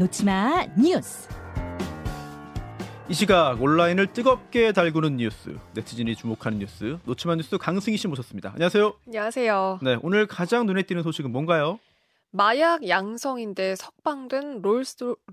놓지마 뉴스. 이 시각 온라인을 뜨겁게 달구는 뉴스, 네티즌이 주목하는 뉴스, 놓지마 뉴스 강승희 씨 모셨습니다. 안녕하세요. 안녕하세요. 네, 오늘 가장 눈에 띄는 소식은 뭔가요? 마약 양성인데 석방된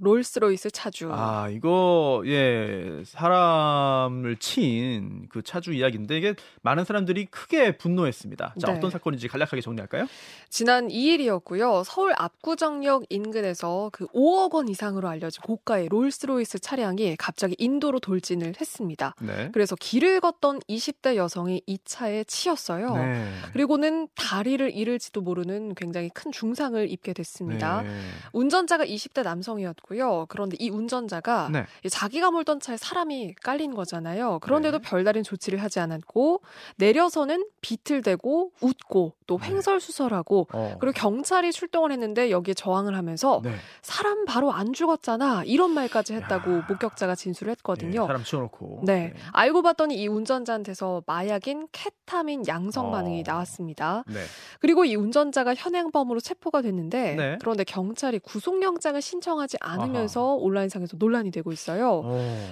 롤스로이스 차주. 아, 이거 예, 사람을 치인 그 차주 이야기인데 이게 많은 사람들이 크게 분노했습니다. 자, 네. 어떤 사건인지 간략하게 정리할까요? 지난 2일이었고요. 서울 압구정역 인근에서 그 5억 원 이상으로 알려진 고가의 롤스로이스 차량이 갑자기 인도로 돌진을 했습니다. 네. 그래서 길을 걷던 20대 여성이 이 차에 치였어요. 네. 그리고는 다리를 잃을지도 모르는 굉장히 큰 중상을 입게 됐습니다. 네. 운전자가 20대 남성이었고요. 그런데 이 운전자가 네. 자기가 몰던 차에 사람이 깔린 거잖아요. 그런데도 네. 별다른 조치를 하지 않았고 내려서는 비틀대고 웃고 또 횡설수설하고 네. 그리고 경찰이 출동을 했는데 여기에 저항을 하면서 네. 사람 바로 안 죽었잖아 이런 말까지 했다고 야. 목격자가 진술을 했거든요. 네. 사람 치워놓고. 네. 네. 알고 봤더니 이 운전자한테서 마약인 케타민 양성 반응이 나왔습니다. 네. 그리고 이 운전자가 현행범으로 체포가 됐는데 네. 그런데 경찰이 구속영장을 신청하지 않으면서 아하. 온라인상에서 논란이 되고 있어요.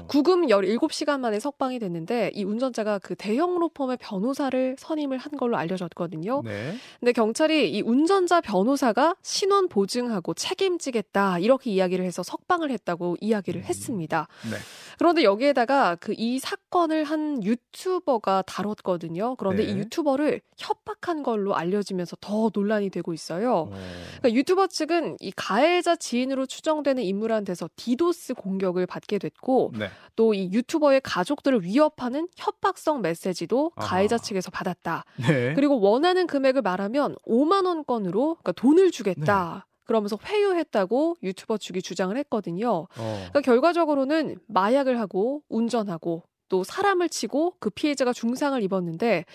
구금 17시간 만에 석방이 됐는데 이 운전자가 그 대형 로펌의 변호사를 선임을 한 걸로 알려졌거든요. 네. 근데 경찰이 이 운전자 변호사가 신원 보증하고 책임지겠다 이렇게 이야기를 해서 석방을 했다고 이야기를 했습니다. 네. 그런데 여기에다가 그 이 사건을 한 유튜버가 다뤘거든요. 그런데 네. 이 유튜버를 협박한 걸로 알려지면서 더 논란이 되고 있어요. 그러니까 유튜버 측은 이 가해자 지인으로 추정되는 인물한테서 디도스 공격을 받게 됐고 네. 또 이 유튜버의 가족들을 위협하는 협박성 메시지도 가해자 측에서 받았다. 네. 그리고 원하는 금액을 말하면 5만 원권으로 그러니까 돈을 주겠다. 네. 그러면서 회유했다고 유튜버 측이 주장을 했거든요. 그러니까 결과적으로는 마약을 하고 운전하고 또 사람을 치고 그 피해자가 중상을 입었는데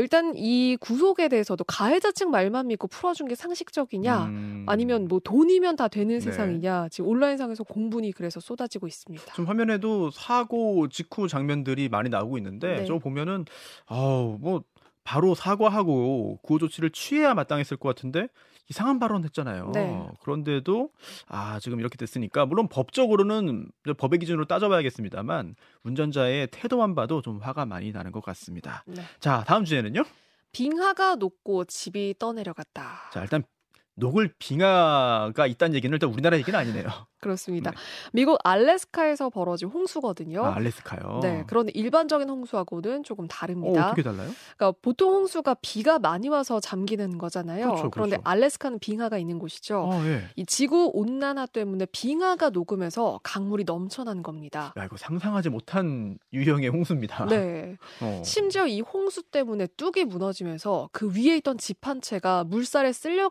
일단 이 구속에 대해서도 가해자 측 말만 믿고 풀어준 게 상식적이냐 아니면 뭐 돈이면 다 되는 네. 세상이냐 지금 온라인상에서 공분이 그래서 쏟아지고 있습니다. 지금 화면에도 사고 직후 장면들이 많이 나오고 있는데 네. 저거 보면은 뭐 바로 사과하고 구호 조치를 취해야 마땅했을 것 같은데 이상한 발언했잖아요. 네. 그런데도 지금 이렇게 됐으니까 물론 법적으로는 법의 기준으로 따져봐야겠습니다만 운전자의 태도만 봐도 좀 화가 많이 나는 것 같습니다. 네. 자, 다음 주제는요. 빙하가 녹고 집이 떠내려갔다. 자, 일단 녹을 빙하가 있다는 얘기는 일단 우리나라 얘기는 아니네요. 그렇습니다. 네. 미국 알래스카에서 벌어진 홍수거든요. 알래스카요? 네. 그런데 일반적인 홍수하고는 조금 다릅니다. 어떻게 달라요? 그러니까 보통 홍수가 비가 많이 와서 잠기는 거잖아요. 그렇죠, 그런데 그렇죠. 알래스카는 빙하가 있는 곳이죠. 예. 이 지구 온난화 때문에 빙하가 녹으면서 강물이 넘쳐난 겁니다. 야, 이거 상상하지 못한 유형의 홍수입니다. 네. 심지어 이 홍수 때문에 뚝이 무너지면서 그 위에 있던 집 한 채가 물살에 쓸려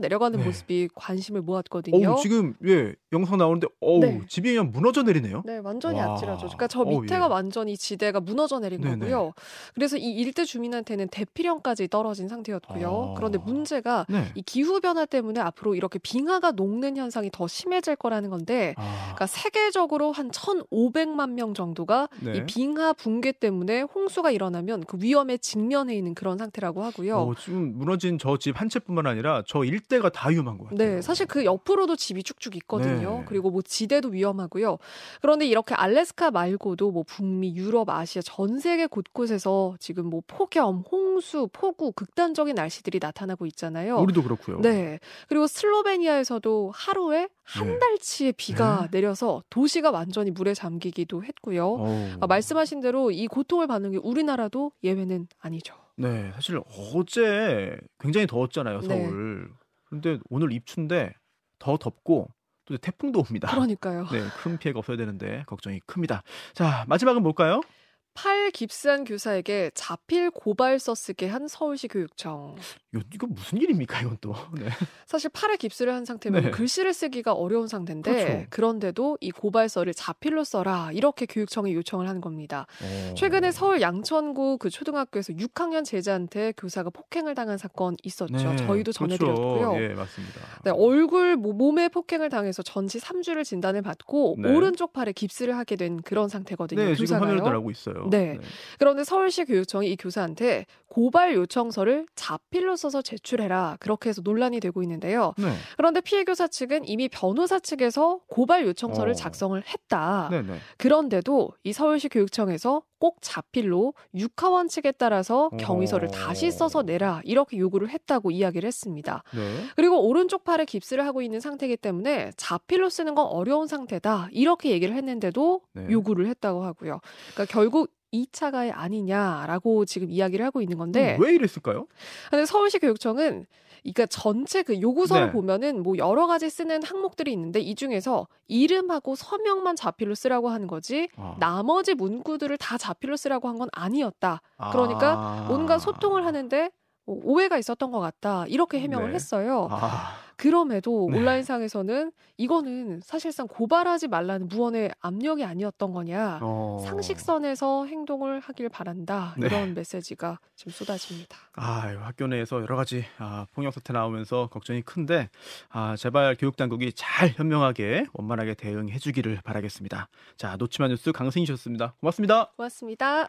내려가는 네. 모습이 관심을 모았거든요. 지금 예 영상 나오는데 네. 집이 그냥 무너져 내리네요. 네, 완전히 아찔하죠. 그러니까 저 밑에가 예. 완전히 지대가 무너져 내린 네네. 거고요. 그래서 이 일대 주민한테는 대피령까지 떨어진 상태였고요. 그런데 문제가 네. 이 기후 변화 때문에 앞으로 이렇게 빙하가 녹는 현상이 더 심해질 거라는 건데, 그러니까 세계적으로 한 1,500만 명 정도가 네. 이 빙하 붕괴 때문에 홍수가 일어나면 그 위험에 직면해 있는 그런 상태라고 하고요. 지금 무너진 저 집 한 채뿐만 아니라 저 일대가 다 위험한 것 같아요. 네, 사실 그 옆으로도 집이 쭉 있거든요. 네. 그리고 뭐 지대도 위험하고요. 그런데 이렇게 알래스카 말고도 뭐 북미, 유럽, 아시아 전 세계 곳곳에서 지금 뭐 폭염, 홍수, 폭우, 극단적인 날씨들이 나타나고 있잖아요. 우리도 그렇고요. 네. 그리고 슬로베니아에서도 하루에 한 달치의 비가 내려서 도시가 완전히 물에 잠기기도 했고요. 말씀하신 대로 이 고통을 받는 게 우리나라도 예외는 아니죠. 네. 사실 어제 굉장히 더웠잖아요. 서울. 네. 그런데 오늘 입추인데 더 덥고 또 태풍도 옵니다. 그러니까요. 네, 큰 피해가 없어야 되는데 걱정이 큽니다. 자, 마지막은 뭘까요? 팔 깁스한 교사에게 자필 고발서 쓰게 한 서울시 교육청. 이거 무슨 일입니까? 이건 또. 네. 사실 팔에 깁스를 한 상태면 네. 글씨를 쓰기가 어려운 상태인데 그렇죠. 그런데도 이 고발서를 자필로 써라 이렇게 교육청이 요청을 한 겁니다. 최근에 서울 양천구 그 초등학교에서 6학년 제자한테 교사가 폭행을 당한 사건 있었죠. 네. 저희도 전해드렸고요. 그렇죠. 예, 맞습니다. 네, 얼굴, 몸에 폭행을 당해서 전치 3주를 진단을 받고 네. 오른쪽 팔에 깁스를 하게 된 그런 상태거든요. 네, 교사가요. 지금 화면을 달고 있어요. 네. 네. 그런데 서울시 교육청이 이 교사한테 고발 요청서를 자필로 써서 제출해라. 그렇게 해서 논란이 되고 있는데요. 네. 그런데 피해 교사 측은 이미 변호사 측에서 고발 요청서를 작성을 했다. 네네. 그런데도 이 서울시 교육청에서 꼭 자필로 육하원 측에 따라서 경위서를 다시 써서 내라. 이렇게 요구를 했다고 이야기를 했습니다. 네. 그리고 오른쪽 팔에 깁스를 하고 있는 상태이기 때문에 자필로 쓰는 건 어려운 상태다. 이렇게 얘기를 했는데도 네. 요구를 했다고 하고요. 그러니까 결국 2차 가해 아니냐라고 지금 이야기를 하고 있는 건데 왜 이랬을까요? 근데 서울시 교육청은 그러니까 전체 그 요구서를 네. 보면은 뭐 여러 가지 쓰는 항목들이 있는데 이 중에서 이름하고 서명만 자필로 쓰라고 하는 거지 나머지 문구들을 다 자필로 쓰라고 한 건 아니었다. 그러니까 뭔가 소통을 하는데 오해가 있었던 것 같다. 이렇게 해명을 네. 했어요. 그럼에도 네. 온라인상에서는 이거는 사실상 고발하지 말라는 무언의 압력이 아니었던 거냐. 상식선에서 행동을 하길 바란다. 네. 이런 메시지가 지금 쏟아집니다. 학교 내에서 여러 가지 폭력 사태 나오면서 걱정이 큰데 제발 교육당국이 잘 현명하게 원만하게 대응해 주기를 바라겠습니다. 자, 놓치마 뉴스 강승희셨습니다. 고맙습니다. 고맙습니다.